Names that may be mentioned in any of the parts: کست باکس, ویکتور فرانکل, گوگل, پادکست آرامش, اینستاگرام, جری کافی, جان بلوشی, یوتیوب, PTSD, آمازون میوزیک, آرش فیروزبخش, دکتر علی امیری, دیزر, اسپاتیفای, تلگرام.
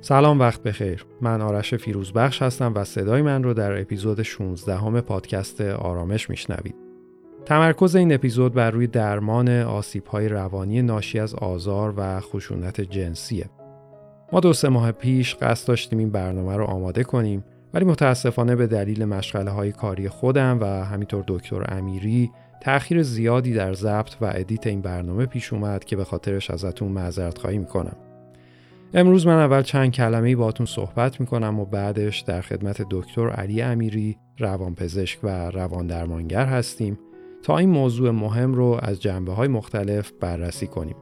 سلام، وقت بخیر. من آرش فیروزبخش هستم و صدای من رو در اپیزود 16 پادکست آرامش میشنوید. تمرکز این اپیزود بر روی درمان آسیب‌های روانی ناشی از آزار و خشونت جنسیه. ما 2-3 ماه پیش قصد داشتیم این برنامه رو آماده کنیم، ولی متاسفانه به دلیل مشغله‌های کاری خودم و همینطور دکتر امیری تأخیر زیادی در ضبط و ادیت این برنامه پیش اومد که به خاطرش ازتون معذرت خواهی میکنم. امروز من اول چند کلمه‌ای باهاتون صحبت میکنم و بعدش در خدمت دکتر علی امیری، روانپزشک و رواندرمانگر هستیم تا این موضوع مهم رو از جنبه‌های مختلف بررسی کنیم.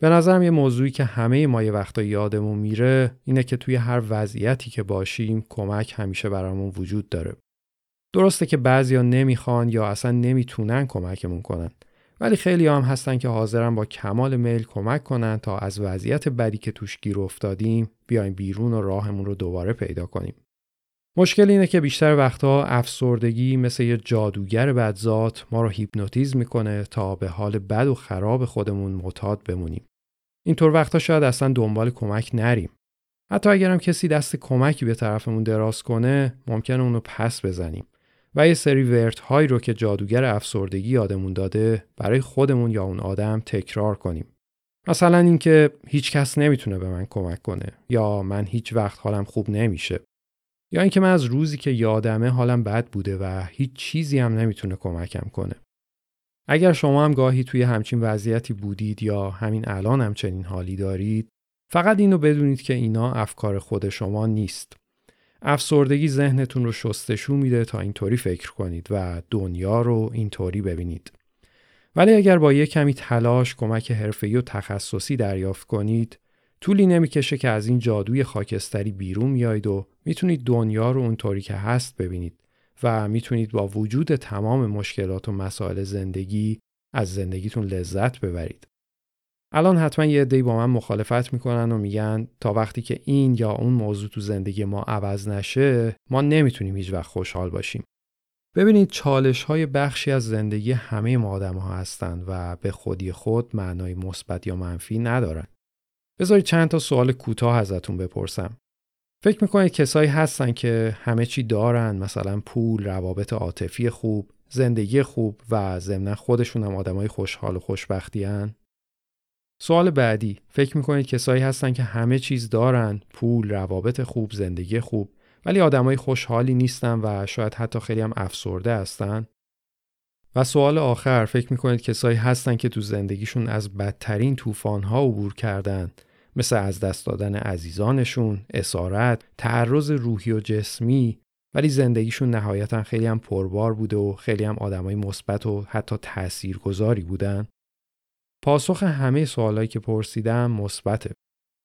به نظرم یه موضوعی که همه ما یه وقتا یادمون میره اینه که توی هر وضعیتی که باشیم کمک همیشه برامون وجود داره. درسته که بعضیا نمیخوان یا اصلا نمیتونن کمکمون کنن، ولی خیلی هم هستن که حاضرن با کمال میل کمک کنن تا از وضعیت بدی که توش گیر افتادیم بیایم بیرون و راهمون رو دوباره پیدا کنیم. مشکل اینه که بیشتر وقتها افسردگی مثل یه جادوگر بدذات ما رو هیپنوتیزم میکنه تا به حال بد و خراب خودمون معتاد بمونیم. اینطور وقتا شاید اصلا دنبال کمک نریم. حتی اگرم کسی دست کمکی به طرفمون دراز کنه، ممکنه اونو پس بزنیم و یه سری ورد هایی رو که جادوگر افسردگی یادمون داده برای خودمون یا اون آدم تکرار کنیم. مثلا اینکه هیچ کس نمیتونه به من کمک کنه، یا من هیچ وقت حالم خوب نمیشه، یا اینکه من از روزی که یادمه حالم بد بوده و هیچ چیزی هم نمیتونه کمکم کنه. اگر شما هم گاهی توی همچین وضعیتی بودید یا همین الان هم چنین حالی دارید، فقط اینو بدونید که اینا افکار خود شما نیست. افسردگی ذهنتون رو شستشو میده تا اینطوری فکر کنید و دنیا رو اینطوری ببینید. ولی اگر با یه کمی تلاش کمک حرفه‌ای و تخصصی دریافت کنید، طولی نمیکشه که از این جادوی خاکستری بیرون میایید و میتونید دنیا رو اونطوری که هست ببینید و میتونید با وجود تمام مشکلات و مسائل زندگی از زندگیتون لذت ببرید. الان حتما یه عده‌ای با من مخالفت میکنن و میگن تا وقتی که این یا اون موضوع تو زندگی ما عوض نشه، ما نمیتونیم هیچ وقت خوشحال باشیم. ببینید، چالش‌های بخشی از زندگی همه ما آدم‌ها هستند و به خودی خود معنای مثبت یا منفی ندارن. بذارید چند تا سوال کوتاه ازتون بپرسم. فکر میکنید کسایی هستن که همه چی دارن، مثلا پول، روابط عاطفی خوب، زندگی خوب و ضمن خودشون هم آدمای خوشحال و خوشبختی ان؟ سوال بعدی، فکر میکنید کسایی هستن که همه چیز دارن، پول، روابط خوب، زندگی خوب، ولی آدمای خوشحالی نیستن و شاید حتی خیلی هم افسرده هستن؟ و سوال آخر، فکر میکنید کسایی هستن که تو زندگیشون از بدترین طوفان‌ها عبور کردن، مثل از دست دادن عزیزانشون، اسارت، تعرض روحی و جسمی، ولی زندگیشون نهایتاً خیلی هم پربار بوده و خیلی هم آدمای مثبت و حتی تاثیرگذاری بودن؟ پاسخ همه سوالایی که پرسیدم مثبته.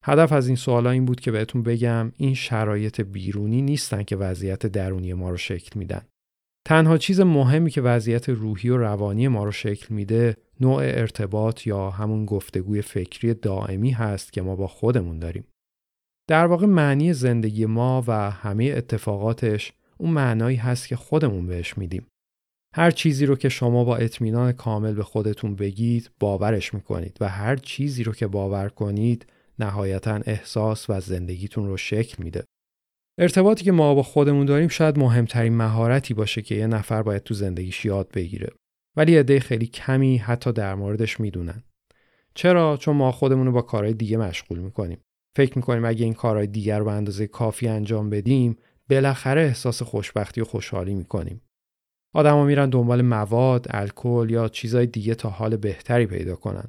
هدف از این سوالا این بود که بهتون بگم این شرایط بیرونی نیستن که وضعیت درونی ما رو شکل میدن. تنها چیز مهمی که وضعیت روحی و روانی ما رو شکل میده نوع ارتباط یا همون گفتگوی فکری دائمی هست که ما با خودمون داریم. در واقع معنی زندگی ما و همه اتفاقاتش اون معنایی هست که خودمون بهش میدیم. هر چیزی رو که شما با اطمینان کامل به خودتون بگید باورش میکنید و هر چیزی رو که باور کنید نهایتاً احساس و زندگیتون رو شکل میده. ارتباطی که ما با خودمون داریم شاید مهمترین مهارتی باشه که یه نفر باید تو زندگیش یاد بگیره، ولی عده خیلی کمی حتی در موردش میدونن. چرا؟ چون ما خودمون رو با کارهای دیگه مشغول میکنیم. فکر میکنیم اگه این کارهای دیگه رو به اندازه کافی انجام بدیم، بالاخره احساس خوشبختی و خوشحالی میکنیم. آدما میرن دنبال مواد، الکل یا چیزهای دیگه تا حال بهتری پیدا کنن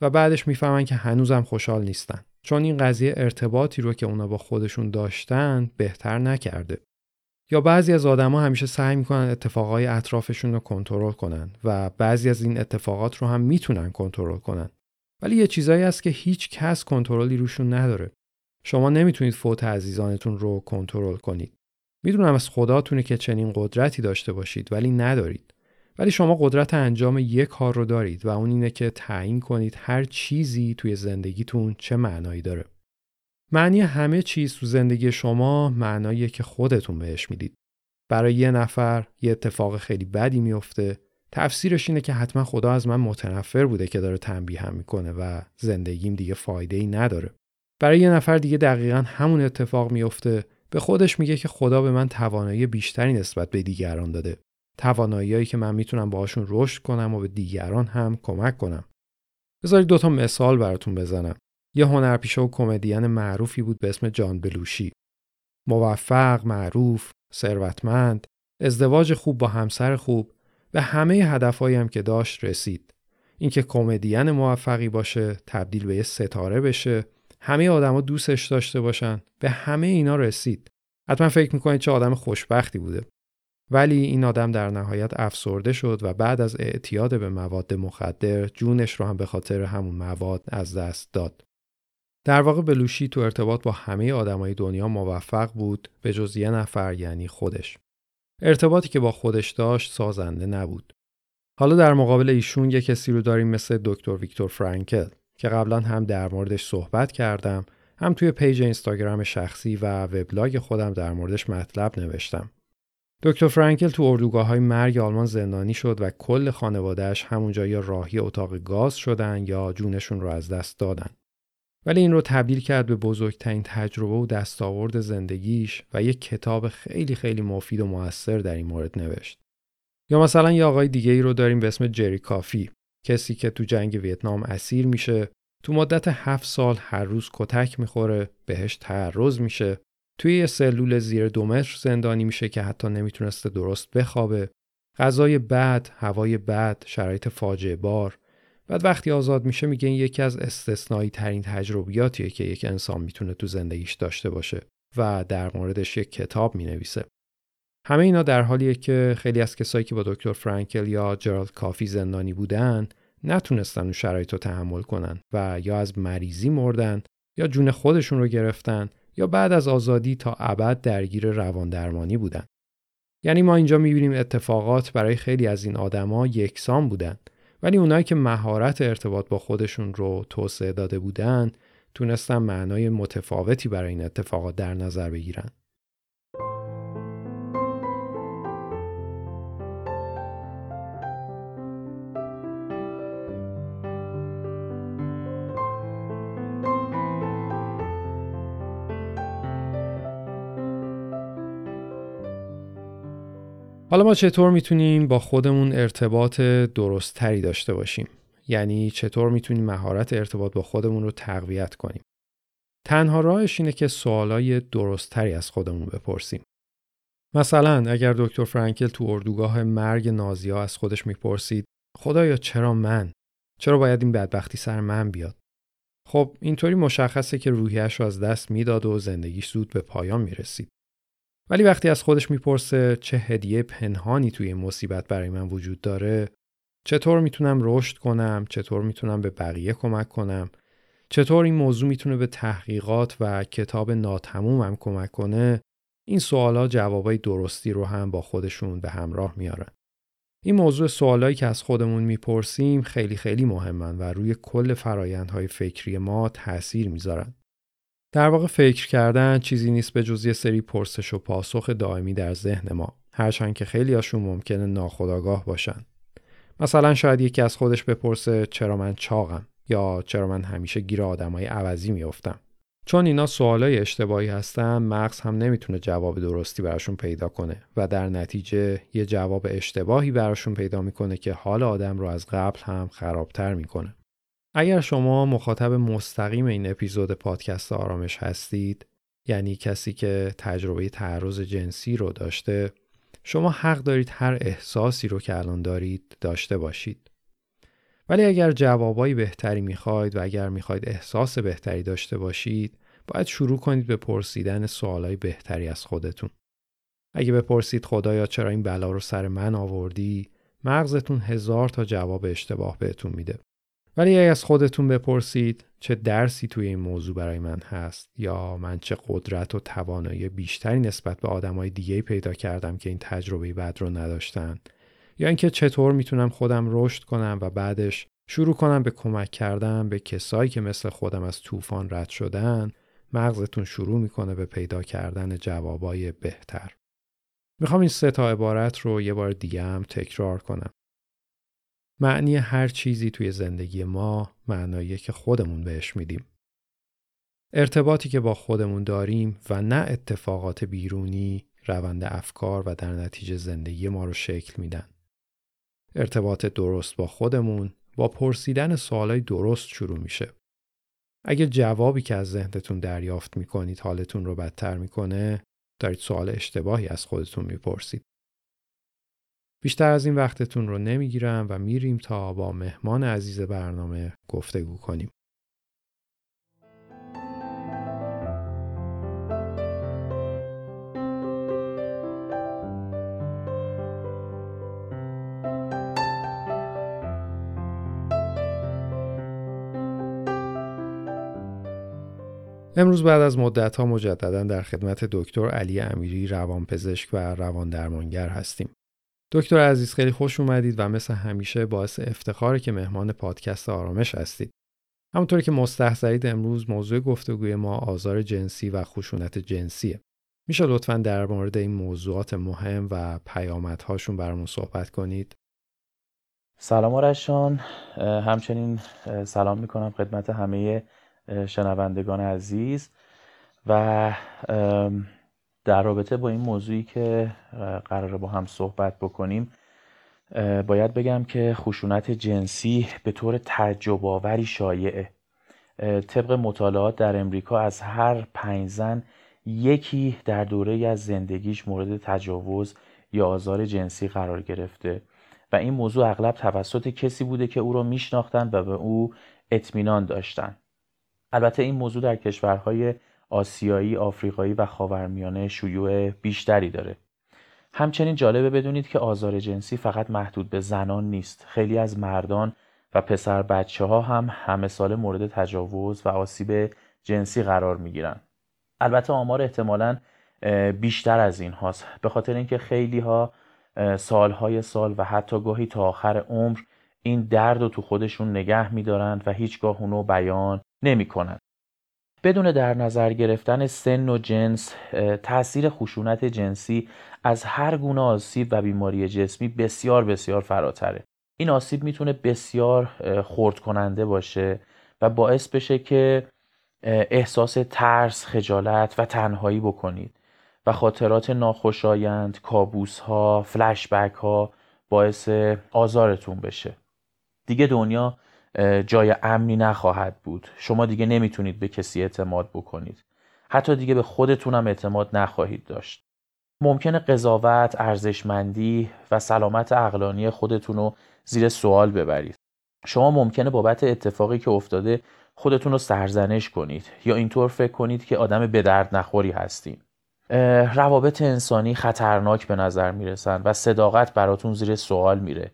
و بعدش میفهمن که هنوزم خوشحال نیستن، چون این قضیه ارتباطی رو که اونا با خودشون داشتن بهتر نکرده. یا بعضی از آدما همیشه سعی میکنن اتفاقای اطرافشون رو کنترل کنن و بعضی از این اتفاقات رو هم میتونن کنترل کنن، ولی یه چیزایی هست که هیچ کس کنترلی روشون نداره. شما نمیتونید فوت عزیزانتون رو کنترل کنید. میدونم از خداتونه که چنین قدرتی داشته باشید ولی ندارید. ولی شما قدرت انجام یک کار رو دارید و اون اینه که تعیین کنید هر چیزی توی زندگیتون چه معنایی داره. معنی همه چیز تو زندگی شما معناییه که خودتون بهش میدید. برای یه نفر یه اتفاق خیلی بدی میفته، تفسیرش اینه که حتما خدا از من متنفر بوده که داره تنبیهم میکنه و زندگیم دیگه فایده‌ای نداره. برای یه نفر دیگه دقیقاً همون اتفاق میفته، به خودش میگه که خدا به من توانایی بیشتری نسبت به دیگران داده. توانایی‌هایی که من میتونم باهاشون رشد کنم و به دیگران هم کمک کنم. بذارید دوتا مثال براتون بزنم. یه هنرپیشه و کمدین معروفی بود به اسم جان بلوشی. موفق، معروف، ثروتمند، ازدواج خوب با همسر خوب، به همه هدفایی هم که داشت رسید. اینکه کمدین موفقی باشه، تبدیل به یه ستاره بشه، همه آدما دوستش داشته باشن، به همه اینا رسید. حتما فکر می‌کنید چه آدم خوشبختی بوده. ولی این آدم در نهایت افسرده شد و بعد از اعتیاد به مواد مخدر جونش رو هم به خاطر همون مواد از دست داد. در واقع بلوشی تو ارتباط با همه آدمای دنیا موفق بود به جز یه نفر، یعنی خودش. ارتباطی که با خودش داشت سازنده نبود. حالا در مقابل ایشون یه کسی رو داریم مثل دکتر ویکتور فرانکل که قبلا هم در موردش صحبت کردم، هم توی پیج اینستاگرام شخصی و وبلاگ خودم در موردش مطلب نوشتم. دکتر فرانکل تو اردوگاه‌های مرگ آلمان زندانی شد و کل خانواده‌اش همونجا یا راهی اتاق گاز شدن یا جونشون رو از دست دادن. ولی این رو تبدیل کرد به بزرگترین تجربه و دستاورد زندگیش و یک کتاب خیلی خیلی مفید و مؤثر در این مورد نوشت. یا مثلا یه آقای دیگه ای رو داریم به اسم جری کافی، کسی که تو جنگ ویتنام اسیر میشه، تو مدت 7 سال هر روز کتک میخوره، بهش تعرض میشه، توی یه سلول زیر 2 متر زندانی میشه که حتی نمیتونسته درست بخوابه، غذای بد، هوای بد، شرایط فاجعه بار. بعد وقتی آزاد میشه میگه این یکی از استثنایی ترین تجربیاتیه که یک انسان میتونه تو زندگیش داشته باشه و در موردش یک کتاب مینویسه. همه اینا در حالیه که خیلی از کسایی که با دکتر فرانکل یا جرالد کافی زندانی بودن نتونستن اون شرایط رو تحمل کنن و یا از مریضی مردن یا جون خودشون رو گرفتن یا بعد از آزادی تا ابد درگیر روان درمانی بودن. یعنی ما اینجا میبینیم اتفاقات برای خیلی از این آدما یکسان بودن، ولی اونایی که مهارت ارتباط با خودشون رو توسعه داده بودن تونستن معنای متفاوتی برای این اتفاقات در نظر بگیرن. حالا ما چطور میتونیم با خودمون ارتباط درست‌تری داشته باشیم؟ یعنی چطور میتونیم مهارت ارتباط با خودمون رو تقویت کنیم؟ تنها راهش اینه که سوالای درست‌تری از خودمون بپرسیم. مثلا اگر دکتر فرانکل تو اردوگاه مرگ نازی‌ها از خودش میپرسید خدایا چرا من؟ چرا باید این بدبختی سر من بیاد؟ خب اینطوری مشخصه که روحیه‌اش رو از دست میداد و زندگیش زود به پایان میرسید. ولی وقتی از خودش میپرسه چه هدیه پنهانی توی این مصیبت برای من وجود داره، چطور میتونم رشد کنم، چطور میتونم به بقیه کمک کنم، چطور این موضوع میتونه به تحقیقات و کتاب ناتمومم کمک کنه، این سوالا جوابای درستی رو هم با خودشون به همراه میارن. این موضوع سوالایی که از خودمون میپرسیم خیلی خیلی مهمن و روی کل فرایندهای فکری ما تأثیر میذارن. در واقع فکر کردن چیزی نیست به جز یه سری پرسش و پاسخ دائمی در ذهن ما، هرچند که خیلی هاشون ممکنه ناخودآگاه باشن. مثلا شاید یکی از خودش بپرسه چرا من چاقم یا چرا من همیشه گیر آدمای عوضی میافتم. چون اینا سوالای اشتباهی هستن، مغز هم نمیتونه جواب درستی براشون پیدا کنه و در نتیجه یه جواب اشتباهی براشون پیدا میکنه که حال آدم رو از قبل هم خرابتر میکنه. اگر شما مخاطب مستقیم این اپیزود پادکست آرامش هستید، یعنی کسی که تجربه تعرض جنسی رو داشته، شما حق دارید هر احساسی رو که الان دارید داشته باشید. ولی اگر جوابای بهتری میخواید و اگر میخواید احساس بهتری داشته باشید، باید شروع کنید به پرسیدن سوالای بهتری از خودتون. اگه بپرسید خدایا چرا این بلا رو سر من آوردی، مغزتون 1000 تا جواب اشتباه بهتون میده. ولی اگه از خودتون بپرسید چه درسی توی این موضوع برای من هست یا من چه قدرت و توانایی بیشتری نسبت به آدمای دیگه پیدا کردم که این تجربه بد رو نداشتن، یا اینکه چطور میتونم خودم رشد کنم و بعدش شروع کنم به کمک کردن به کسایی که مثل خودم از طوفان رد شدن، مغزتون شروع میکنه به پیدا کردن جوابای بهتر. میخوام این 3 عبارت رو یه بار دیگه هم تکرار کنم. معنی هر چیزی توی زندگی ما معناییه که خودمون بهش میدیم. ارتباطی که با خودمون داریم و نه اتفاقات بیرونی روند افکار و در نتیجه زندگی ما رو شکل میدن. ارتباط درست با خودمون با پرسیدن سوالای درست شروع میشه. اگه جوابی که از ذهنتون دریافت میکنید حالتون رو بدتر میکنه، دارید سوال اشتباهی از خودتون میپرسید. بیشتر از این وقتتون رو نمیگیرم و میریم تا با مهمان عزیز برنامه گفتگو کنیم. امروز بعد از مدت‌ها مجدداً در خدمت دکتر علی امیری روانپزشک و رواندرمانگر هستیم. دکتر عزیز خیلی خوش اومدید و مثل همیشه باعث افتخاره که مهمان پادکست آرامش هستید. همونطور که مستحضرید امروز موضوع گفتگوی ما آزار جنسی و خشونت جنسیه. میشه لطفاً در مورد این موضوعات مهم و پیامدهاشون برامون صحبت کنید؟ سلام آرش جان، همچنین سلام میکنم خدمت همه شنوندگان عزیز و در رابطه با این موضوعی که قراره با هم صحبت بکنیم باید بگم که خشونت جنسی به طور تعجب‌آوری شایعه. طبق مطالعات در امریکا از هر 5 زن یکی در دوره‌ای از زندگیش مورد تجاوز یا آزار جنسی قرار گرفته و این موضوع اغلب توسط کسی بوده که او را میشناختن و به او اطمینان داشتن. البته این موضوع در کشورهای آسیایی، آفریقایی و خاورمیانه شیوع بیشتری داره. همچنین جالبه بدونید که آزار جنسی فقط محدود به زنان نیست. خیلی از مردان و پسر بچه ها هم همه ساله مورد تجاوز و آسیب جنسی قرار می گیرن. البته آمار احتمالاً بیشتر از این هاست، به خاطر اینکه خیلی ها سالهای سال و حتی گاهی تا آخر عمر این درد رو تو خودشون نگه می دارن و هیچگاه اونو بیان نمی کنن. بدون در نظر گرفتن سن و جنس، تأثیر خشونت جنسی از هر گونه آسیب و بیماری جسمی بسیار بسیار فراتره. این آسیب میتونه بسیار خرد کننده باشه و باعث بشه که احساس ترس، خجالت و تنهایی بکنید و خاطرات ناخوشایند، کابوس‌ها، فلشبک‌ها باعث آزارتون بشه. دیگه دنیا جای امنی نخواهد بود. شما دیگه نمیتونید به کسی اعتماد بکنید. حتی دیگه به خودتونم اعتماد نخواهید داشت. ممکنه قضاوت، ارزشمندی و سلامت عقلانی خودتون رو زیر سوال ببرید. شما ممکنه بابت اتفاقی که افتاده خودتون رو سرزنش کنید یا اینطور فکر کنید که آدم به درد نخوری هستین. روابط انسانی خطرناک به نظر میرسن و صداقت براتون زیر سوال میره.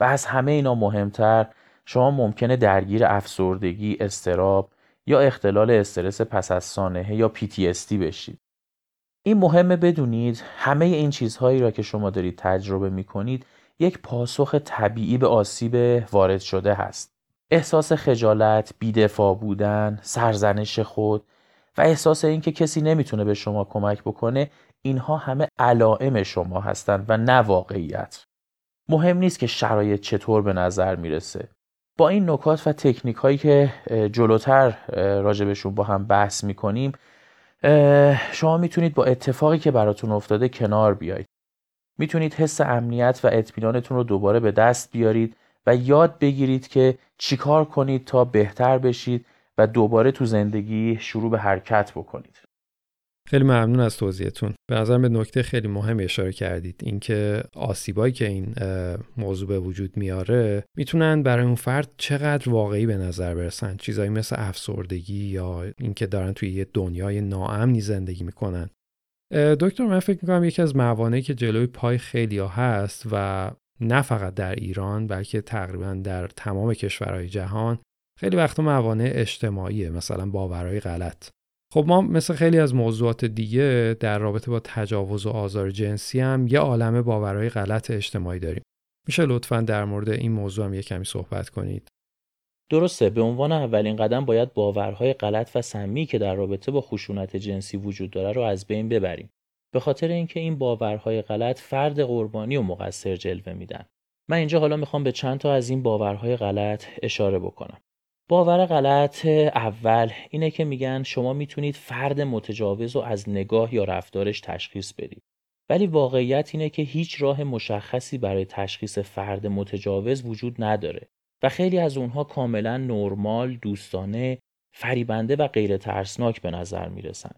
و از همه اینا مهمتر، شما ممکنه درگیر افسردگی، اضطراب یا اختلال استرس پس از سانحه یا PTSD بشید. این مهمه بدونید همه این چیزهایی را که شما دارید تجربه می‌کنید یک پاسخ طبیعی به آسیب وارد شده هست. احساس خجالت، بی‌دفاع بودن، سرزنش خود و احساس اینکه کسی نمیتونه به شما کمک بکنه، اینها همه علائم شما هستند و نه واقعیت. مهم نیست که شرایط چطور به نظر میرسه. با این نکات و تکنیک هایی که جلوتر راجبشون با هم بحث میکنیم، شما میتونید با اتفاقی که براتون افتاده کنار بیایید. میتونید حس امنیت و اطمینانتون رو دوباره به دست بیارید و یاد بگیرید که چیکار کنید تا بهتر بشید و دوباره تو زندگی شروع به حرکت بکنید. خیلی ممنون از توضیحتون. به نظرم به نکته خیلی مهم اشاره کردید، اینکه آسیبایی که این موضوع به وجود میاره میتونن برای اون فرد چقدر واقعی به نظر برسن. چیزایی مثل افسردگی یا اینکه دارن توی یه دنیای ناامنی زندگی میکنن. دکتر، من فکر میکنم یکی از موانعی که جلوی پای خیلیا هست و نه فقط در ایران بلکه تقریبا در تمام کشورهای جهان خیلی وقتا موانع اجتماعیه، مثلا باورهای غلط. خب ما مثل خیلی از موضوعات دیگه در رابطه با تجاوز و آزار جنسی هم یه عالمه باورهای غلط اجتماعی داریم. میشه لطفاً در مورد این موضوع هم یه کمی صحبت کنید؟ درسته. به عنوان اولین قدم باید باورهای غلط و سمی که در رابطه با خشونت جنسی وجود داره رو از بین ببریم. به خاطر اینکه این باورهای غلط فرد قربانی و مقصر جلوه میدن. من اینجا حالا میخوام به چند تا از این باورهای غلط اشاره بکنم. باور غلط اول اینه که میگن شما میتونید فرد متجاوز رو از نگاه یا رفتارش تشخیص بدید. ولی واقعیت اینه که هیچ راه مشخصی برای تشخیص فرد متجاوز وجود نداره و خیلی از اونها کاملا نرمال، دوستانه، فریبنده و غیر ترسناک به نظر میرسن.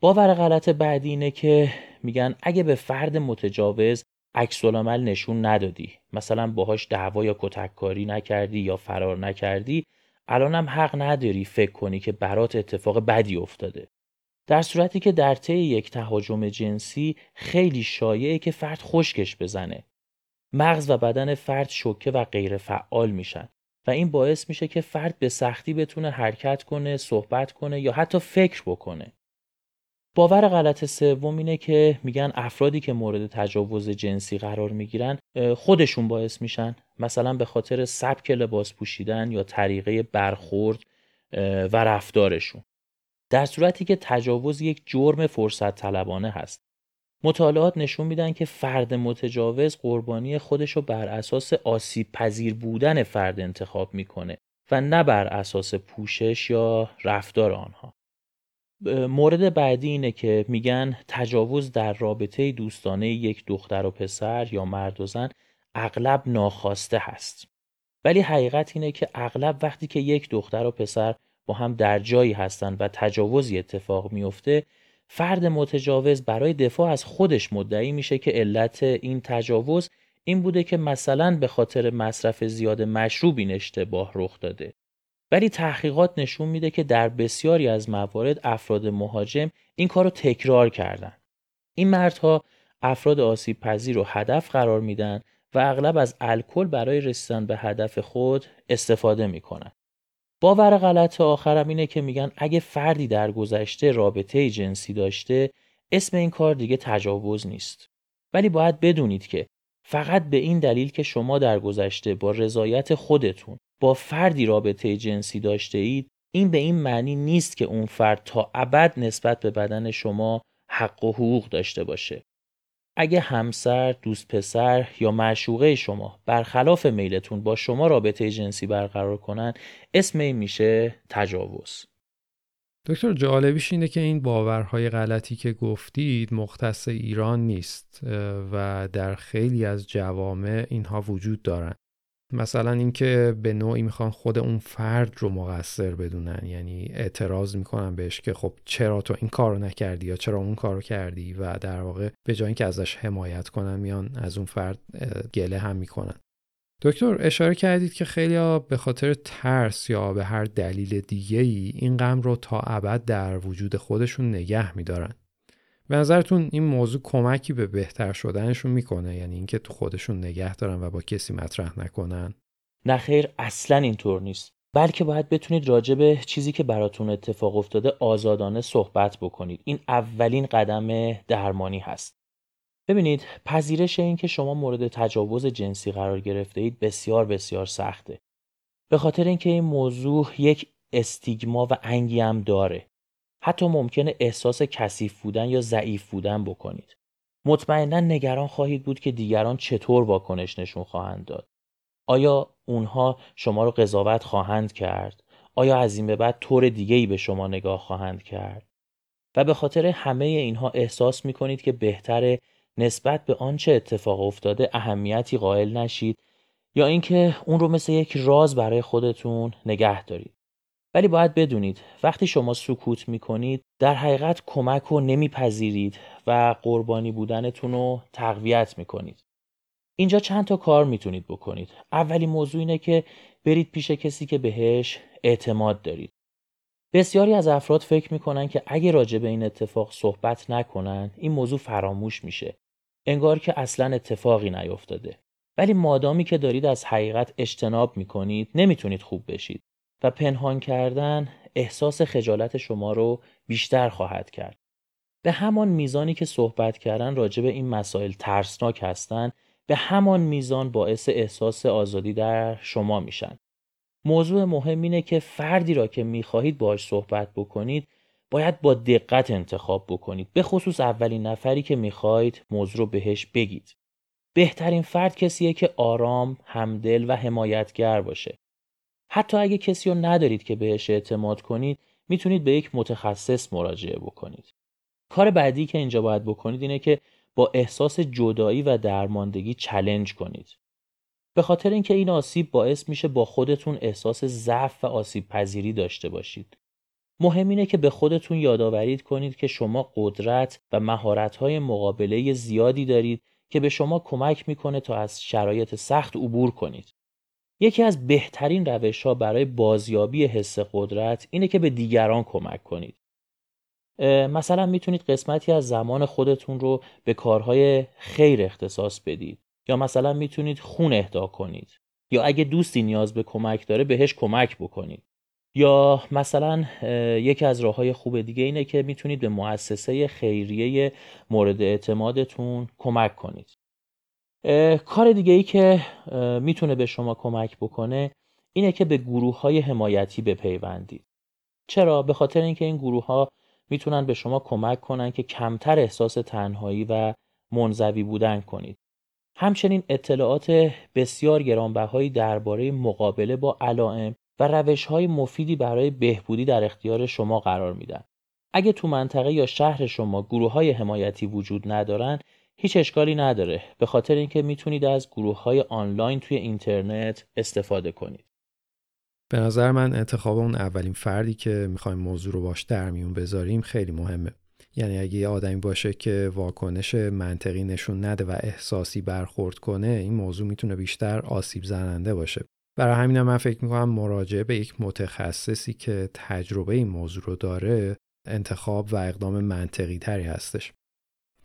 باور غلط بعدی اینه که میگن اگه به فرد متجاوز عکس‌العمل نشون ندادی، مثلا باهاش دعوا یا کتککاری نکردی یا فرار نکردی، الانم حق نداری فکر کنی که برات اتفاق بدی افتاده. در صورتی که در طی یک تهاجم جنسی خیلی شایعه که فرد خشکش بزنه. مغز و بدن فرد شوکه و غیر فعال میشن و این باعث میشه که فرد به سختی بتونه حرکت کنه، صحبت کنه یا حتی فکر بکنه. باور غلط سوم اینه که میگن افرادی که مورد تجاوز جنسی قرار میگیرن خودشون باعث میشن، مثلا به خاطر سبک لباس پوشیدن یا طریقه برخورد و رفتارشون، در صورتی که تجاوز یک جرم فرصت طلبانه هست. مطالعات نشون میدن که فرد متجاوز قربانی خودشو بر اساس آسیب پذیر بودن فرد انتخاب میکنه و نه بر اساس پوشش یا رفتار آنها. مورد بعدی اینه که میگن تجاوز در رابطه دوستانه یک دختر و پسر یا مرد و زن اغلب ناخواسته هست. ولی حقیقت اینه که اغلب وقتی که یک دختر و پسر با هم در جایی هستن و تجاوزی اتفاق میفته، فرد متجاوز برای دفاع از خودش مدعی میشه که علت این تجاوز این بوده که مثلا به خاطر مصرف زیاد مشروب این اشتباه رخ داده. ولی تحقیقات نشون میده که در بسیاری از موارد افراد مهاجم این کارو تکرار کردن. این مردها افراد آسیب پذیر رو هدف قرار میدن و اغلب از الکل برای رسیدن به هدف خود استفاده میکنن. باور غلط آخرم اینه که میگن اگه فردی در گذشته رابطه جنسی داشته، اسم این کار دیگه تجاوز نیست. ولی باید بدونید که فقط به این دلیل که شما در گذشته با رضایت خودتون با فردی رابطه جنسی داشته اید، این به این معنی نیست که اون فرد تا ابد نسبت به بدن شما حق و حقوق داشته باشه. اگه همسر، دوست پسر یا معشوقه شما برخلاف میلتون با شما رابطه جنسی برقرار کنن، اسم این میشه تجاوز. دکتر، جالبیش اینه که این باورهای غلطی که گفتید مختص ایران نیست و در خیلی از جوامع اینها وجود دارن. مثلا اینکه به نوعی میخوان خود اون فرد رو مقصر بدونن، یعنی اعتراض میکنن بهش که خب چرا تو این کارو نکردی یا چرا اون کارو کردی، و در واقع به جای اینکه ازش حمایت کنن میان از اون فرد گله هم میکنن. دکتر، اشاره کردید که خیلی‌ها به خاطر ترس یا به هر دلیل دیگه‌ای این غم رو تا ابد در وجود خودشون نگه می‌دارن. به نظرتون این موضوع کمکی به بهتر شدنشون میکنه، یعنی اینکه تو خودشون نگه دارن و با کسی مطرح نکنن؟ نه خیر، اصلاً اینطور نیست. بلکه باید بتونید راجع به چیزی که براتون اتفاق افتاده آزادانه صحبت بکنید. این اولین قدم درمانی هست. ببینید، پذیرش این که شما مورد تجاوز جنسی قرار گرفته اید بسیار بسیار سخته. به خاطر اینکه این موضوع یک استیگما و انگی هم داره. حتی ممکنه احساس کثیف بودن یا ضعیف بودن بکنید. مطمئنا نگران خواهید بود که دیگران چطور واکنش نشون خواهند داد. آیا اونها شما رو قضاوت خواهند کرد؟ آیا از این به بعد طور دیگه‌ای به شما نگاه خواهند کرد؟ و به خاطر همه اینها احساس می‌کنید که بهتره نسبت به آنچه اتفاق افتاده اهمیتی قائل نشید یا اینکه اون رو مثل یک راز برای خودتون نگه دارید. ولی باید بدونید وقتی شما سکوت میکنید در حقیقت کمک رو نمیپذیرید و قربانی بودنتون رو تقویت میکنید. اینجا چند تا کار میتونید بکنید. اولی موضوع اینه که برید پیش کسی که بهش اعتماد دارید. بسیاری از افراد فکر میکنن که اگه راجع به این اتفاق صحبت نکنن این موضوع فراموش میشه. انگار که اصلا اتفاقی نیفتاده. ولی مادامی که دارید از حقیقت اجتناب میکنید نمیتونید خوب بشید. و پنهان کردن احساس خجالت شما رو بیشتر خواهد کرد. به همان میزانی که صحبت کردن راجع به این مسائل ترسناک هستن، به همان میزان باعث احساس آزادی در شما میشن. موضوع مهم اینه که فردی را که میخواهید باهاش صحبت بکنید باید با دقت انتخاب بکنید، به خصوص اولین نفری که میخواید موضوع رو بهش بگید. بهترین فرد کسیه که آرام، همدل و حمایتگر باشه. حتی اگه کسی رو ندارید که بهش اعتماد کنید، میتونید به یک متخصص مراجعه بکنید. کار بعدی که اینجا باید بکنید اینه که با احساس جدایی و درماندگی چالش کنید. به خاطر اینکه این آسیب باعث میشه با خودتون احساس ضعف و آسیب پذیری داشته باشید. مهم اینه که به خودتون یادآوری کنید که شما قدرت و مهارت‌های مقابله زیادی دارید که به شما کمک میکنه تا از شرایط سخت عبور کنید. یکی از بهترین روش‌ها برای بازیابی حس قدرت اینه که به دیگران کمک کنید. مثلا میتونید قسمتی از زمان خودتون رو به کارهای خیر اختصاص بدید، یا مثلا میتونید خون اهدا کنید، یا اگه دوستی نیاز به کمک داره بهش کمک بکنید، یا مثلا یکی از راههای خوب دیگه اینه که میتونید به مؤسسه خیریه مورد اعتمادتون کمک کنید. کار دیگه ای که میتونه به شما کمک بکنه اینه که به گروههای حمایتی بپیوندید. چرا؟ به خاطر اینکه این گروهها میتونن به شما کمک کنن که کمتر احساس تنهایی و منزوی بودن کنید. همچنین اطلاعات بسیار گرانبهایی درباره مقابله با علائم و روش‌های مفیدی برای بهبودی در اختیار شما قرار میدن. اگه تو منطقه یا شهر شما گروه‌های حمایتی وجود ندارن، هیچ اشکالی نداره، به خاطر اینکه میتونید از گروه‌های آنلاین توی اینترنت استفاده کنید. به نظر من انتخاب اون اولین فردی که میخوایم موضوع رو باش در میون بذاریم خیلی مهمه. یعنی اگه یه آدمی باشه که واکنش منطقی نشون نده و احساسی برخورد کنه، این موضوع میتونه بیشتر آسیب زننده باشه. برای همینم من فکر میکنم مراجعه به یک متخصصی که تجربه این موضوع رو داره انتخاب و اقدام منطقی تری هستش.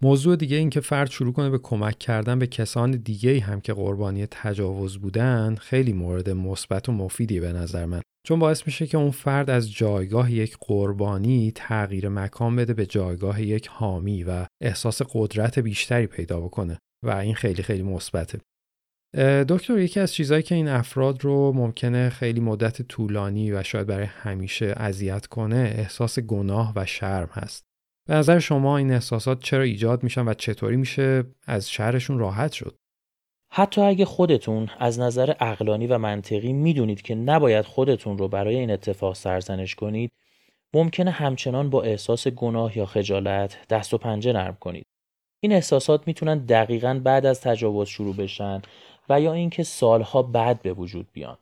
موضوع دیگه این که فرد شروع کنه به کمک کردن به کسان دیگه‌ای هم که قربانی تجاوز بودن خیلی مورد مثبت و مفیدی به نظر من، چون باعث میشه که اون فرد از جایگاه یک قربانی تغییر مکان بده به جایگاه یک حامی و احساس قدرت بیشتری پیدا بکنه و این خیلی خیلی مثبته. دکتر، یکی از چیزایی که این افراد رو ممکنه خیلی مدت طولانی و شاید برای همیشه اذیت کنه احساس گناه و شرم هست. به نظر شما این احساسات چرا ایجاد میشن و چطوری میشه از شرشون راحت شد؟ حتی اگه خودتون از نظر عقلانی و منطقی میدونید که نباید خودتون رو برای این اتفاق سرزنش کنید، ممکنه همچنان با احساس گناه یا خجالت دست و پنجه نرم کنید. این احساسات میتونن دقیقاً بعد از تجاوز شروع بشن و یا اینکه سالها بعد به وجود بیان.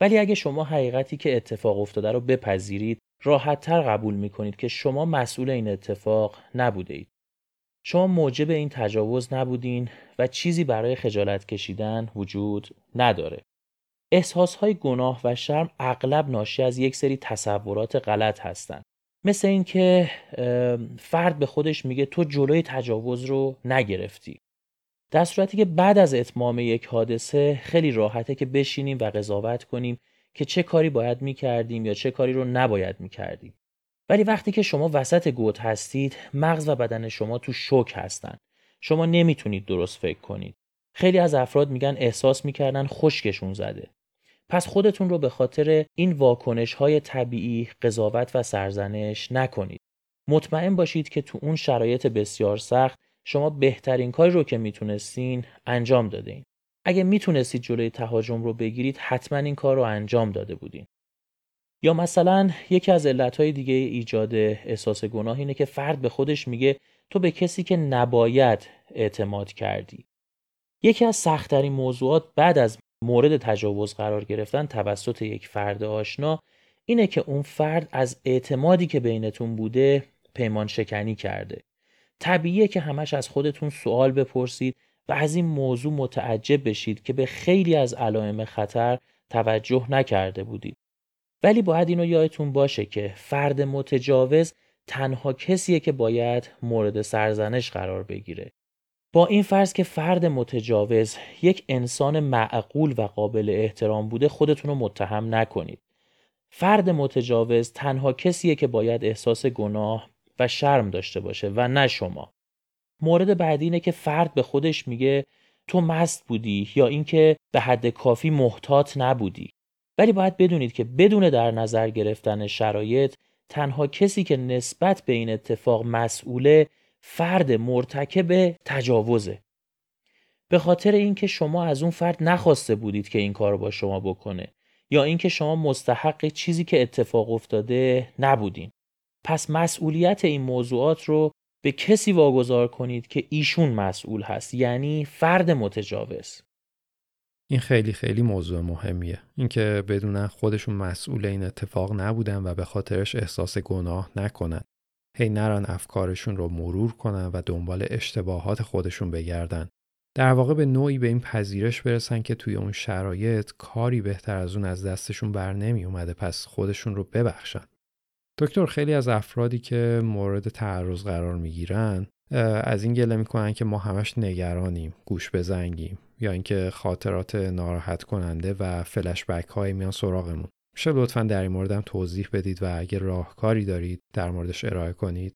ولی اگه شما حقیقتی که اتفاق افتاده رو بپذیرید، راحت‌تر قبول می‌کنید که شما مسئول این اتفاق نبودید. شما موجب این تجاوز نبودین و چیزی برای خجالت کشیدن وجود نداره. احساس‌های گناه و شرم اغلب ناشی از یک سری تصورات غلط هستن. مثل این که فرد به خودش میگه تو جلوی تجاوز رو نگرفتی. در صورتی که بعد از اتمام یک حادثه خیلی راحته که بشینیم و قضاوت کنیم که چه کاری باید میکردیم یا چه کاری رو نباید میکردیم. ولی وقتی که شما وسط گود هستید، مغز و بدن شما تو شوک هستن. شما نمیتونید درست فکر کنید. خیلی از افراد میگن احساس میکردن خشکشون زده. پس خودتون رو به خاطر این واکنش‌های طبیعی قضاوت و سرزنش نکنید. مطمئن باشید که تو اون شرایط بسیار سخت شما بهترین کاری رو که میتونستین انجام دادین. اگه میتونستید جلوی تهاجم رو بگیرید، حتما این کار رو انجام داده بودین. یا مثلا یکی از علتهای دیگه ایجاد احساس گناه اینه که فرد به خودش میگه تو به کسی که نباید اعتماد کردی. یکی از سخت‌ترین موضوعات بعد از مورد تجاوز قرار گرفتن توسط یک فرد آشنا اینه که اون فرد از اعتمادی که بینتون بوده پیمان شکنی کرده. طبیعیه که همش از خودتون سوال بپرسید و از این موضوع متعجب بشید که به خیلی از علائم خطر توجه نکرده بودید. ولی باید اینو یادتون باشه که فرد متجاوز تنها کسیه که باید مورد سرزنش قرار بگیره. با این فرض که فرد متجاوز یک انسان معقول و قابل احترام بوده، خودتون رو متهم نکنید. فرد متجاوز تنها کسیه که باید احساس گناه و شرم داشته باشه و نه شما. مورد بعدی اینه که فرد به خودش میگه تو مست بودی یا اینکه به حد کافی محتاط نبودی. ولی باید بدونید که بدون در نظر گرفتن شرایط، تنها کسی که نسبت به این اتفاق مسئوله فرد مرتکب تجاوزه. به خاطر اینکه شما از اون فرد نخواسته بودید که این کارو با شما بکنه یا اینکه شما مستحق چیزی که اتفاق افتاده نبودین. پس مسئولیت این موضوعات رو به کسی واگذار کنید که ایشون مسئول هست، یعنی فرد متجاوز. این خیلی خیلی موضوع مهمیه، اینکه بدونن خودشون مسئول این اتفاق نبودن و به خاطرش احساس گناه نکنن. هی نران افکارشون رو مرور کنن و دنبال اشتباهات خودشون بگردن. در واقع به نوعی به این پذیرش برسن که توی اون شرایط کاری بهتر از اون از دستشون بر نمی اومده، پس خودشون رو ببخشن. دکتر، خیلی از افرادی که مورد تعرض قرار میگیرن از این گله میکنن که ما همش نگرانیم، گوش به زنگیم، یا اینکه خاطرات ناراحت کننده و فلش بک های میان سراغمون. میشه لطفاً در این موردم توضیح بدید و اگه راهکاری دارید در موردش ارائه کنید؟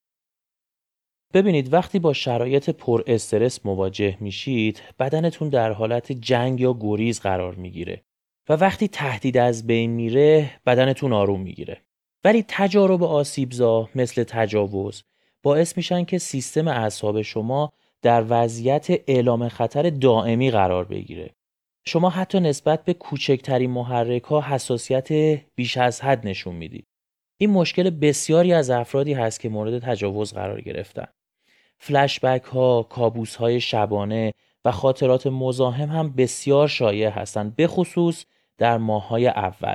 ببینید، وقتی با شرایط پر استرس مواجه میشید، بدنتون در حالت جنگ یا گریز قرار میگیره و وقتی تهدید از بین میره، بدنتون آروم میگیره. ولی تجارب آسیبزا مثل تجاوز باعث میشن که سیستم اعصاب شما در وضعیت اعلام خطر دائمی قرار بگیره. شما حتی نسبت به کوچکترین محرک‌ها حساسیت بیش از حد نشون میدید. این مشکل بسیاری از افرادی هست که مورد تجاوز قرار گرفتن. فلشبک ها، کابوس های شبانه و خاطرات مزاحم هم بسیار شایع هستند، به خصوص در ماه‌های اول.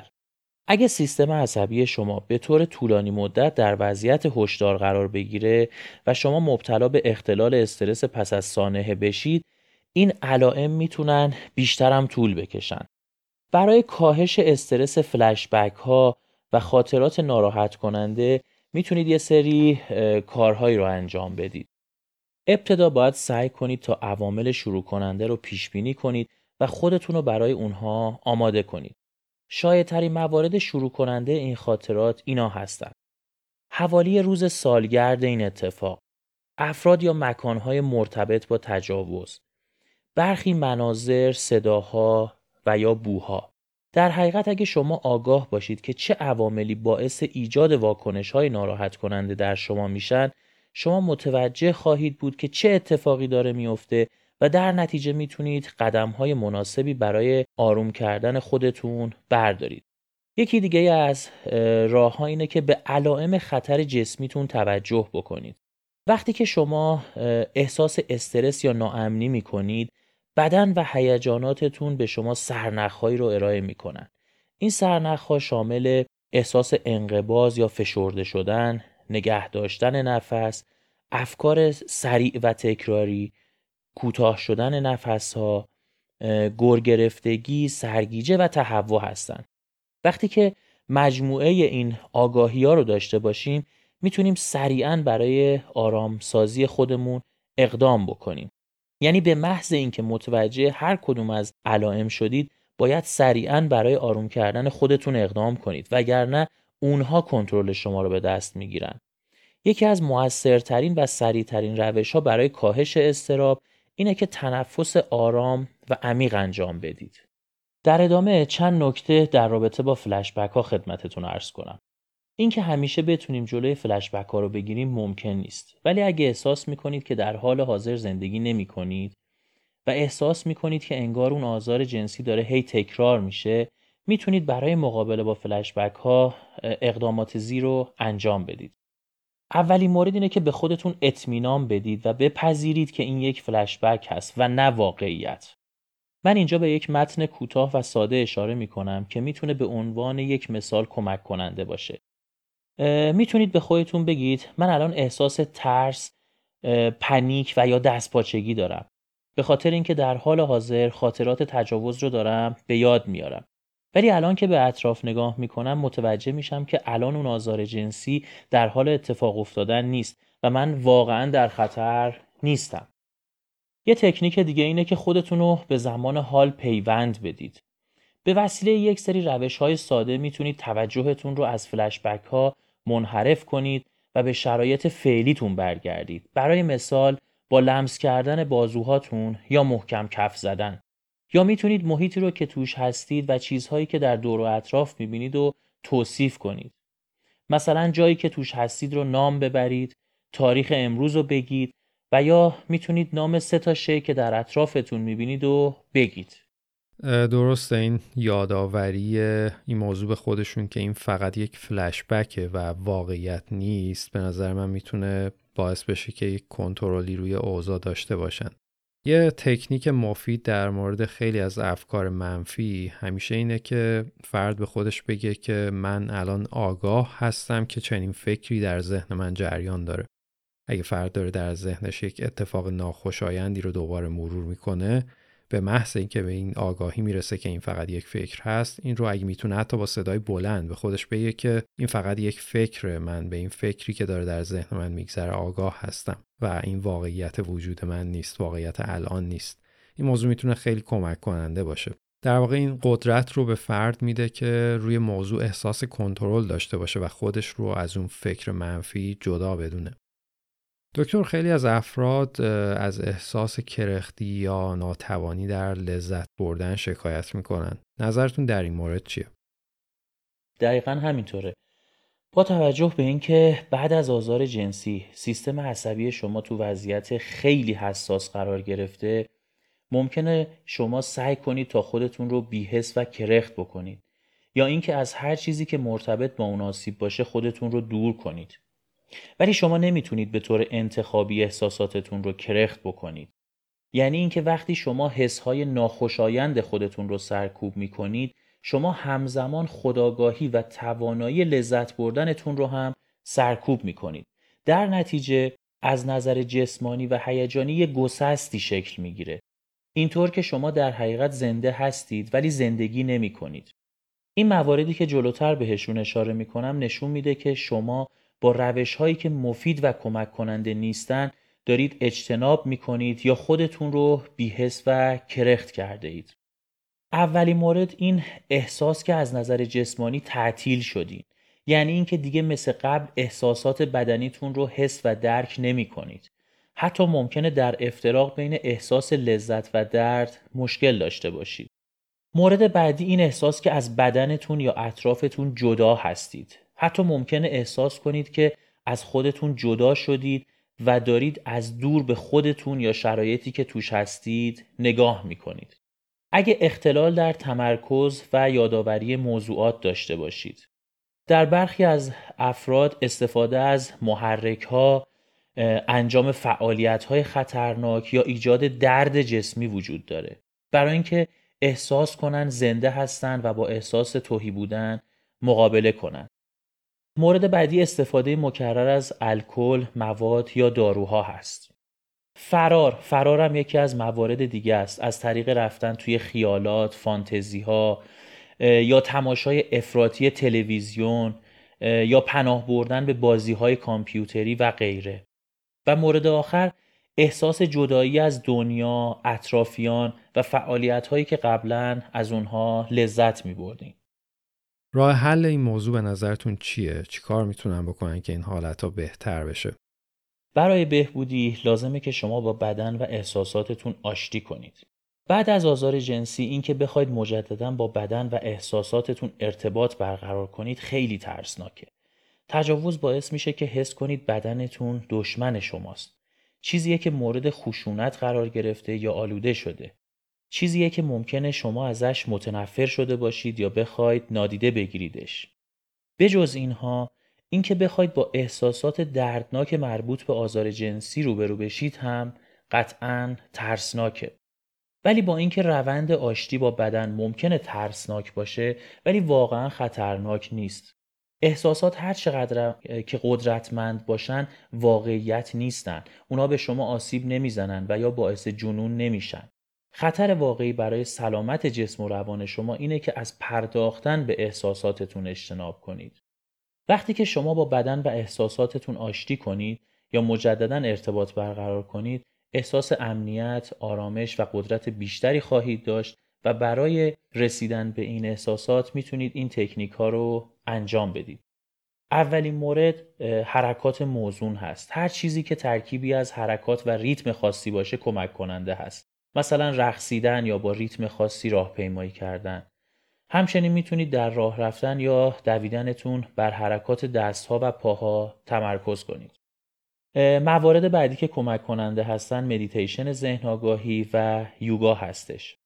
اگه سیستم عصبی شما به طور طولانی مدت در وضعیت هشدار قرار بگیره و شما مبتلا به اختلال استرس پس از سانحه بشید، این علائم میتونن بیشتر هم طول بکشن. برای کاهش استرس فلشبک ها و خاطرات ناراحت کننده میتونید یه سری کارهایی رو انجام بدید. ابتدا باید سعی کنید تا عوامل شروع کننده رو پیش بینی کنید و خودتون رو برای اونها آماده کنید. شایع‌ترین موارد شروع کننده این خاطرات اینا هستند: حوالی روز سالگرد این اتفاق، افراد یا مکانهای مرتبط با تجاوز، برخی مناظر، صداها و یا بوها. در حقیقت اگه شما آگاه باشید که چه عواملی باعث ایجاد واکنش‌های ناراحت کننده در شما میشن، شما متوجه خواهید بود که چه اتفاقی داره میفته و در نتیجه میتونید قدم‌های مناسبی برای آروم کردن خودتون بردارید. یکی دیگه از راه‌ها اینه که به علائم خطر جسمیتون توجه بکنید. وقتی که شما احساس استرس یا ناامنی میکنید، بدن و هیجاناتتون به شما سرنخ‌هایی رو ارائه میکنن. این سرنخ‌ها شامل احساس انقباض یا فشرده شدن، نگه داشتن نفس، افکار سریع و تکراری، کوتاه شدن نفس‌ها، گرگرفتگی، سرگیجه و تهوع هستند. وقتی که مجموعه این آگاهی‌ها رو داشته باشیم، میتونیم سریعاً برای آرامسازی خودمون اقدام بکنیم. یعنی به محض اینکه متوجه هر کدوم از علائم شدید، باید سریعاً برای آروم کردن خودتون اقدام کنید، وگرنه اونها کنترل شما رو به دست میگیرن. یکی از مؤثرترین و سریعترین روش‌ها برای کاهش اضطراب اینه که تنفس آرام و عمیق انجام بدید. در ادامه چند نکته در رابطه با فلشبک ها خدمتتون عرض کنم. اینکه همیشه بتونیم جلوی فلشبک ها رو بگیریم ممکن نیست. ولی اگه احساس میکنید که در حال حاضر زندگی نمیکنید و احساس میکنید که انگار اون آزار جنسی داره هی تکرار میشه، میتونید برای مقابله با فلشبک ها اقدامات زیر رو انجام بدید. اولین مورد اینه که به خودتون اطمینان بدید و بپذیرید که این یک فلشبک هست و نه واقعیت. من اینجا به یک متن کوتاه و ساده اشاره میکنم که میتونه به عنوان یک مثال کمک کننده باشه. میتونید به خودتون بگید من الان احساس ترس، پنیک و یا دستپاچگی دارم، به خاطر اینکه در حال حاضر خاطرات تجاوز رو دارم به یاد میارم. ولی الان که به اطراف نگاه میکنم متوجه میشم که الان اون آزار جنسی در حال اتفاق افتادن نیست و من واقعا در خطر نیستم. یه تکنیک دیگه اینه که خودتون رو به زمان حال پیوند بدید. به وسیله یک سری روش‌های ساده میتونید توجهتون رو از فلش‌بک‌ها منحرف کنید و به شرایط فعلیتون برگردید. برای مثال با لمس کردن بازوهاتون یا محکم کف زدن. یا میتونید محیطی رو که توش هستید و چیزهایی که در دور و اطراف میبینید و توصیف کنید. مثلا جایی که توش هستید رو نام ببرید، تاریخ امروز رو بگید و یا میتونید نام 3 تا شی که در اطرافتون میبینید و بگید. درسته، این یادآوری این موضوع به خودشون که این فقط یک فلشبکه و واقعیت نیست به نظر من میتونه باعث بشه که یک کنترلی روی اوضاع داشته باشن. یه تکنیک مفید در مورد خیلی از افکار منفی همیشه اینه که فرد به خودش بگه که من الان آگاه هستم که چنین فکری در ذهن من جریان داره. اگه فرد داره در ذهنش یک اتفاق ناخوشایندی رو دوباره مرور میکنه، به محض اینکه به این آگاهی میرسه که این فقط یک فکر هست، این رو اگه میتونه حتی با صدای بلند به خودش بگه که این فقط یک فکره، من به این فکری که داره در ذهن من میگذره آگاه هستم و این واقعیت وجود من نیست، واقعیت الان نیست. این موضوع میتونه خیلی کمک کننده باشه. در واقع این قدرت رو به فرد میده که روی موضوع احساس کنترل داشته باشه و خودش رو از اون فکر منفی جدا بدونه. دکتر، خیلی از افراد از احساس کرختی یا ناتوانی در لذت بردن شکایت میکنن. نظرتون در این مورد چیه؟ دقیقاً همینطوره. با توجه به اینکه بعد از آزار جنسی سیستم عصبی شما تو وضعیت خیلی حساس قرار گرفته، ممکنه شما سعی کنید تا خودتون رو بی‌حس و کرخت بکنید یا اینکه از هر چیزی که مرتبط با اون آسیب باشه خودتون رو دور کنید. ولی شما نمیتونید به طور انتخابی احساساتتون رو کرخت بکنید. یعنی اینکه وقتی شما حسهای ناخوشایند خودتون رو سرکوب میکنید، شما همزمان خودآگاهی و توانایی لذت بردنتون رو هم سرکوب میکنید. در نتیجه از نظر جسمانی و هیجانی یه گسستی شکل میگیره. اینطور که شما در حقیقت زنده هستید ولی زندگی نمیکنید. این مواردی که جلوتر بهشون اشاره میکنم نشون میده که شما با روش‌هایی که مفید و کمک کننده نیستن دارید اجتناب می‌کنید یا خودتون رو بی‌حس و کرخت کرده اید. اولین مورد این احساس که از نظر جسمانی تعطیل شدین، یعنی اینکه دیگه مثل قبل احساسات بدنیتون رو حس و درک نمی‌کنید. حتی ممکنه در افتراق بین احساس لذت و درد مشکل داشته باشید. مورد بعدی این احساس که از بدنتون یا اطرافتون جدا هستید. حتی ممکنه احساس کنید که از خودتون جدا شدید و دارید از دور به خودتون یا شرایطی که توش هستید نگاه میکنید. اگه اختلال در تمرکز و یادآوری موضوعات داشته باشید. در برخی از افراد استفاده از محرک‌ها، انجام فعالیت‌های خطرناک یا ایجاد درد جسمی وجود داره. برای اینکه احساس کنن زنده هستن و با احساس تهی بودن مقابله کنن. مورد بعدی استفاده مکرر از الکل، مواد یا داروها هست. فرار هم یکی از موارد دیگه است. از طریق رفتن توی خیالات، فانتزی‌ها یا تماشای افراطی تلویزیون یا پناه بردن به بازی‌های کامپیوتری و غیره. و مورد آخر احساس جدایی از دنیا، اطرافیان و فعالیت‌هایی که قبلاً از اونها لذت می‌بردیم. راه حل این موضوع به نظرتون چیه؟ چیکار میتونن بکنن که این حالت‌ها بهتر بشه؟ برای بهبودی لازمه که شما با بدن و احساساتتون آشتی کنید. بعد از آزار جنسی این که بخواید مجدداً با بدن و احساساتتون ارتباط برقرار کنید خیلی ترسناکه. تجاوز باعث میشه که حس کنید بدنتون دشمن شماست. چیزیه که مورد خشونت قرار گرفته یا آلوده شده. چیزیه که ممکنه شما ازش متنفر شده باشید یا بخواید نادیده بگیریدش. بجز اینها، اینکه بخواید با احساسات دردناک مربوط به آزار جنسی روبرو بشید هم قطعاً ترسناکه. ولی با اینکه روند آشتی با بدن ممکنه ترسناک باشه، ولی واقعاً خطرناک نیست. احساسات هر چقدر که قدرتمند باشن واقعیت نیستن. اونا به شما آسیب نمیزنن و یا باعث جنون نمیشن. خطر واقعی برای سلامت جسم و روان شما اینه که از پرداختن به احساساتتون اجتناب کنید. وقتی که شما با بدن و احساساتتون آشتی کنید یا مجدداً ارتباط برقرار کنید، احساس امنیت، آرامش و قدرت بیشتری خواهید داشت و برای رسیدن به این احساسات میتونید این تکنیک ها رو انجام بدید. اولین مورد حرکات موزون هست. هر چیزی که ترکیبی از حرکات و ریتم خاصی باشه کمک کننده هست. مثلا رقصیدن یا با ریتم خاصی راهپیمایی کردن. همچنین میتونید در راه رفتن یا دویدنتون بر حرکات دستها و پاها تمرکز کنید. موارد بعدی که کمک کننده هستن مدیتیشن ذهن آگاهی و یوگا هستش.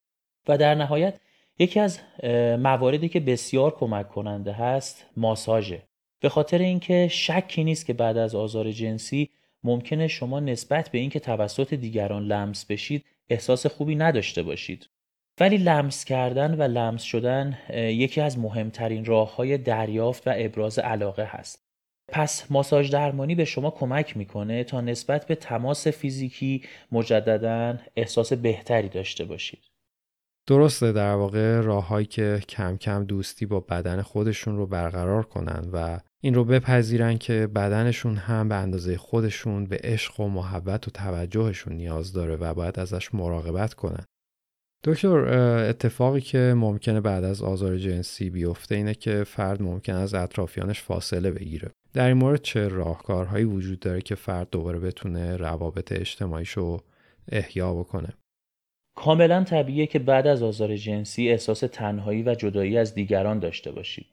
و در نهایت یکی از مواردی که بسیار کمک کننده هست ماساژه. به خاطر اینکه شکی نیست که بعد از آزار جنسی ممکنه شما نسبت به اینکه توسط دیگران لمس بشید احساس خوبی نداشته باشید. ولی لمس کردن و لمس شدن یکی از مهمترین راه‌های دریافت و ابراز علاقه هست. پس ماساژ درمانی به شما کمک میکنه تا نسبت به تماس فیزیکی مجدداً احساس بهتری داشته باشید. درسته، در واقع راه‌هایی که کم کم دوستی با بدن خودشون رو برقرار کنن و این رو بپذیرن که بدنشون هم به اندازه خودشون به عشق و محبت و توجهشون نیاز داره و باید ازش مراقبت کنن. دکتر، اتفاقی که ممکنه بعد از آزار جنسی بیفته اینه که فرد ممکنه از اطرافیانش فاصله بگیره. در این مورد چه راهکارهایی وجود داره که فرد دوباره بتونه روابط اجتماعیشو احیا بکنه؟ کاملا طبیعیه که بعد از آزار جنسی احساس تنهایی و جدایی از دیگران داشته باشید.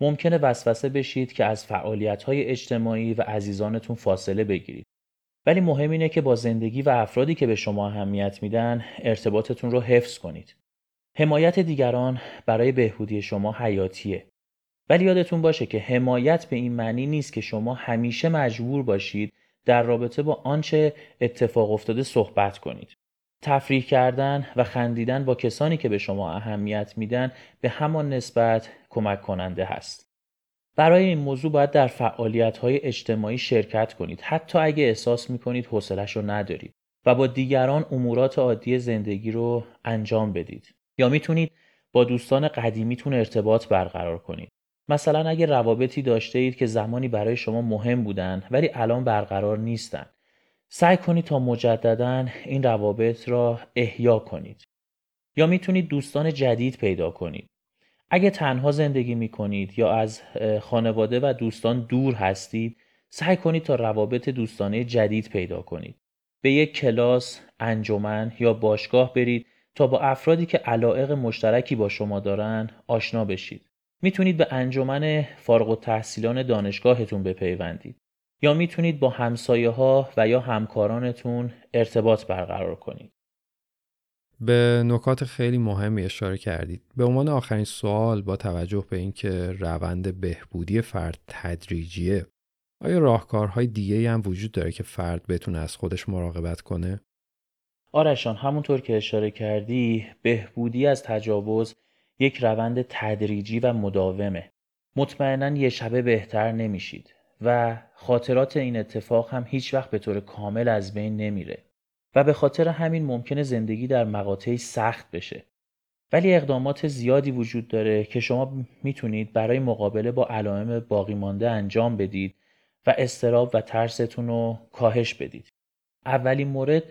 ممکنه وسوسه بشید که از فعالیت‌های اجتماعی و عزیزانتون فاصله بگیرید. ولی مهم اینه که با زندگی و افرادی که به شما اهمیت میدن ارتباطتون رو حفظ کنید. حمایت دیگران برای بهبودی شما حیاتیه. ولی یادتون باشه که حمایت به این معنی نیست که شما همیشه مجبور باشید در رابطه با آنچه اتفاق افتاده صحبت کنید. تفریح کردن و خندیدن با کسانی که به شما اهمیت میدن به همان نسبت کمک کننده هست. برای این موضوع باید در فعالیت‌های اجتماعی شرکت کنید، حتی اگه احساس می‌کنید حوصله‌اش رو ندارید، و با دیگران امورات عادی زندگی رو انجام بدید. یا میتونید با دوستان قدیمیتون ارتباط برقرار کنید. مثلا اگه روابطی داشته اید که زمانی برای شما مهم بودن ولی الان برقرار نیستن، سعی کنید تا مجدداً این روابط را احیا کنید. یا میتونید دوستان جدید پیدا کنید. اگه تنها زندگی میکنید یا از خانواده و دوستان دور هستید، سعی کنید تا روابط دوستانه جدید پیدا کنید. به یک کلاس، انجمن یا باشگاه برید تا با افرادی که علایق مشترکی با شما دارن آشنا بشید. میتونید به انجمن فارغ التحصیلان دانشگاهتون بپیوندید. یا میتونید با همسایه‌ها و یا همکارانتون ارتباط برقرار کنید. به نکات خیلی مهمی اشاره کردید. به عنوان آخرین سوال، با توجه به اینکه روند بهبودی فرد تدریجیه، آیا راهکارهای دیگه‌ای هم وجود داره که فرد بتونه از خودش مراقبت کنه؟ آرشان، همونطور که اشاره کردی، بهبودی از تجاوز یک روند تدریجی و مداومه. مطمئناً یه شبه بهتر نمیشید و خاطرات این اتفاق هم هیچ وقت به طور کامل از بین نمیره. و به خاطر همین ممکنه زندگی در مقاطعی سخت بشه. ولی اقدامات زیادی وجود داره که شما میتونید برای مقابله با علائم باقی مانده انجام بدید و اضطراب و ترستون رو کاهش بدید. اولین مورد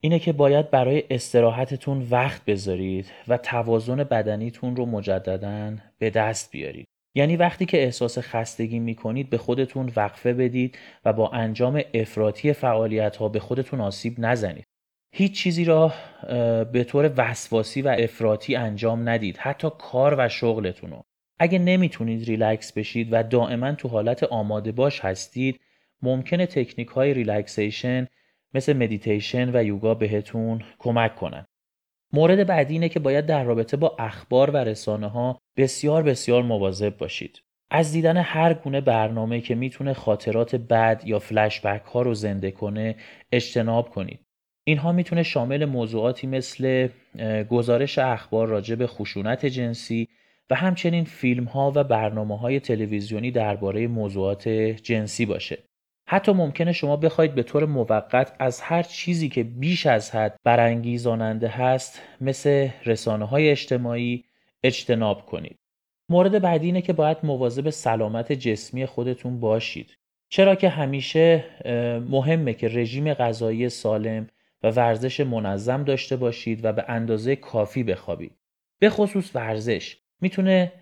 اینه که باید برای استراحتتون وقت بذارید و توازن بدنیتون رو مجدداً به دست بیارید. یعنی وقتی که احساس خستگی میکنید به خودتون وقفه بدید و با انجام افراطی فعالیت‌ها به خودتون آسیب نزنید. هیچ چیزی را به طور وسواسی و افراطی انجام ندید، حتی کار و شغلتون رو. اگه نمیتونید ریلکس بشید و دائما تو حالت آماده باش هستید، ممکنه تکنیک‌های ریلکسیشن مثل مدیتیشن و یوگا بهتون کمک کنن. مورد بعدی اینه که باید در رابطه با اخبار و رسانه‌ها بسیار مواظب باشید. از دیدن هر گونه برنامه‌ای که میتونه خاطرات بد یا فلش‌بک‌ها رو زنده کنه اجتناب کنید. اینها میتونه شامل موضوعاتی مثل گزارش اخبار راجع به خشونت جنسی و همچنین فیلم‌ها و برنامه‌های تلویزیونی درباره موضوعات جنسی باشه. حتی ممکنه شما بخواید به طور موقت از هر چیزی که بیش از حد برانگیزاننده هست مثل رسانه‌های اجتماعی اجتناب کنید. مورد بعدی اینه که باید مواظب سلامت جسمی خودتون باشید. چرا که همیشه مهمه که رژیم غذایی سالم و ورزش منظم داشته باشید و به اندازه کافی بخوابید. به خصوص ورزش میتونه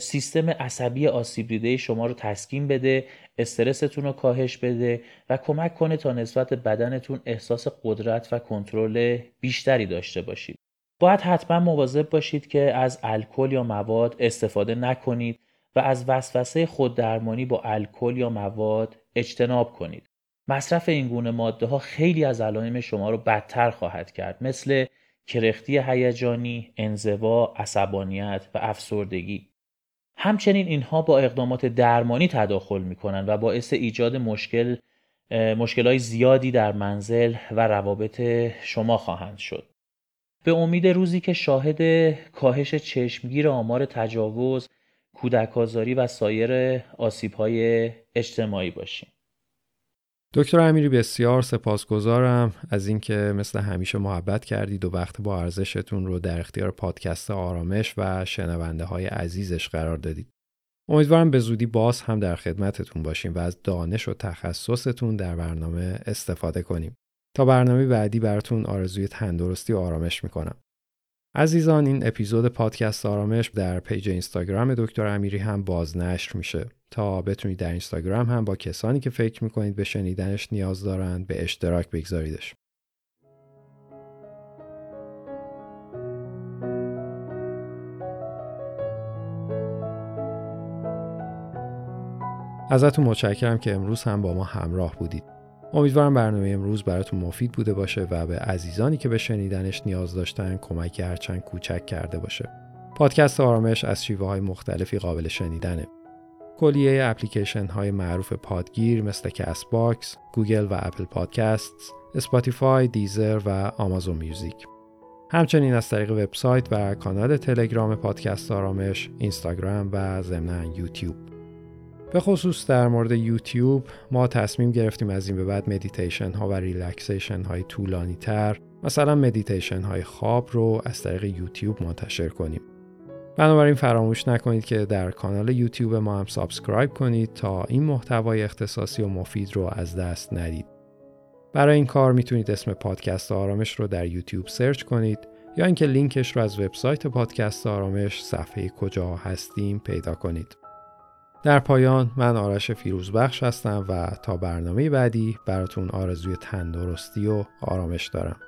سیستم عصبی آسیب دیده شما رو تسکین بده، استرستون رو کاهش بده و کمک کنه تا نسبت بدنتون احساس قدرت و کنترل بیشتری داشته باشید. باید حتما مواظب باشید که از الکل یا مواد استفاده نکنید و از وسوسه خوددرمانی با الکل یا مواد اجتناب کنید. مصرف این گونه ماده‌ها خیلی از علائم شما رو بدتر خواهد کرد، مثل کرختی هیجانی، انزوا، عصبانیت و افسردگی. همچنین اینها با اقدامات درمانی تداخل می‌کنند و باعث ایجاد مشکل‌های زیادی در منزل و روابط شما خواهند شد. به امید روزی که شاهد کاهش چشمگیر آمار تجاوز، کودک‌آزاری و سایر آسیب‌های اجتماعی باشیم. دکتر امیری، بسیار سپاسگزارم از اینکه مثل همیشه محبت کردید و وقت با ارزشتون رو در اختیار پادکست آرامش و شنونده‌های عزیزش قرار دادید. امیدوارم به زودی باز هم در خدمتتون باشیم و از دانش و تخصصتون در برنامه استفاده کنیم. تا برنامه بعدی براتون آرزوی تندرستی و آرامش میکنم. عزیزان، این اپیزود پادکست آرامش در پیج اینستاگرام دکتر امیری هم بازنشر میشه تا بتونید در اینستاگرام هم با کسانی که فکر میکنید به شنیدنش نیاز دارند به اشتراک بگذاریدش. ازتون متشکرم که امروز هم با ما همراه بودید. امیدوارم برنامه امروز براتون مفید بوده باشه و به عزیزانی که به شنیدنش نیاز داشتن کمک هرچند کوچک کرده باشه. پادکست آرامش از شیوه های مختلفی قابل شنیدنه. کلیه اپلیکیشن های معروف پادگیر مثل کست باکس، گوگل و اپل پادکست، اسپاتیفای، دیزر و آمازون میوزیک. همچنین از طریق وبسایت و کانال تلگرام پادکست آرامش، اینستاگرام و ضمناً یوتیوب. به خصوص در مورد یوتیوب ما تصمیم گرفتیم از این به بعد مدیتیشن ها و ریلکسیشن های طولانی تر، مثلا مدیتیشن های خواب رو از طریق یوتیوب منتشر کنیم. بنابراین فراموش نکنید که در کانال یوتیوب ما هم سابسکرایب کنید تا این محتوای اختصاصی و مفید رو از دست ندید. برای این کار میتونید اسم پادکست آرامش رو در یوتیوب سرچ کنید یا اینکه لینکش رو از وبسایت پادکست آرامش صفحه کجا هستیم پیدا کنید. در پایان، من آرش فیروزبخش هستم و تا برنامه بعدی براتون آرزوی تندرستی و آرامش دارم.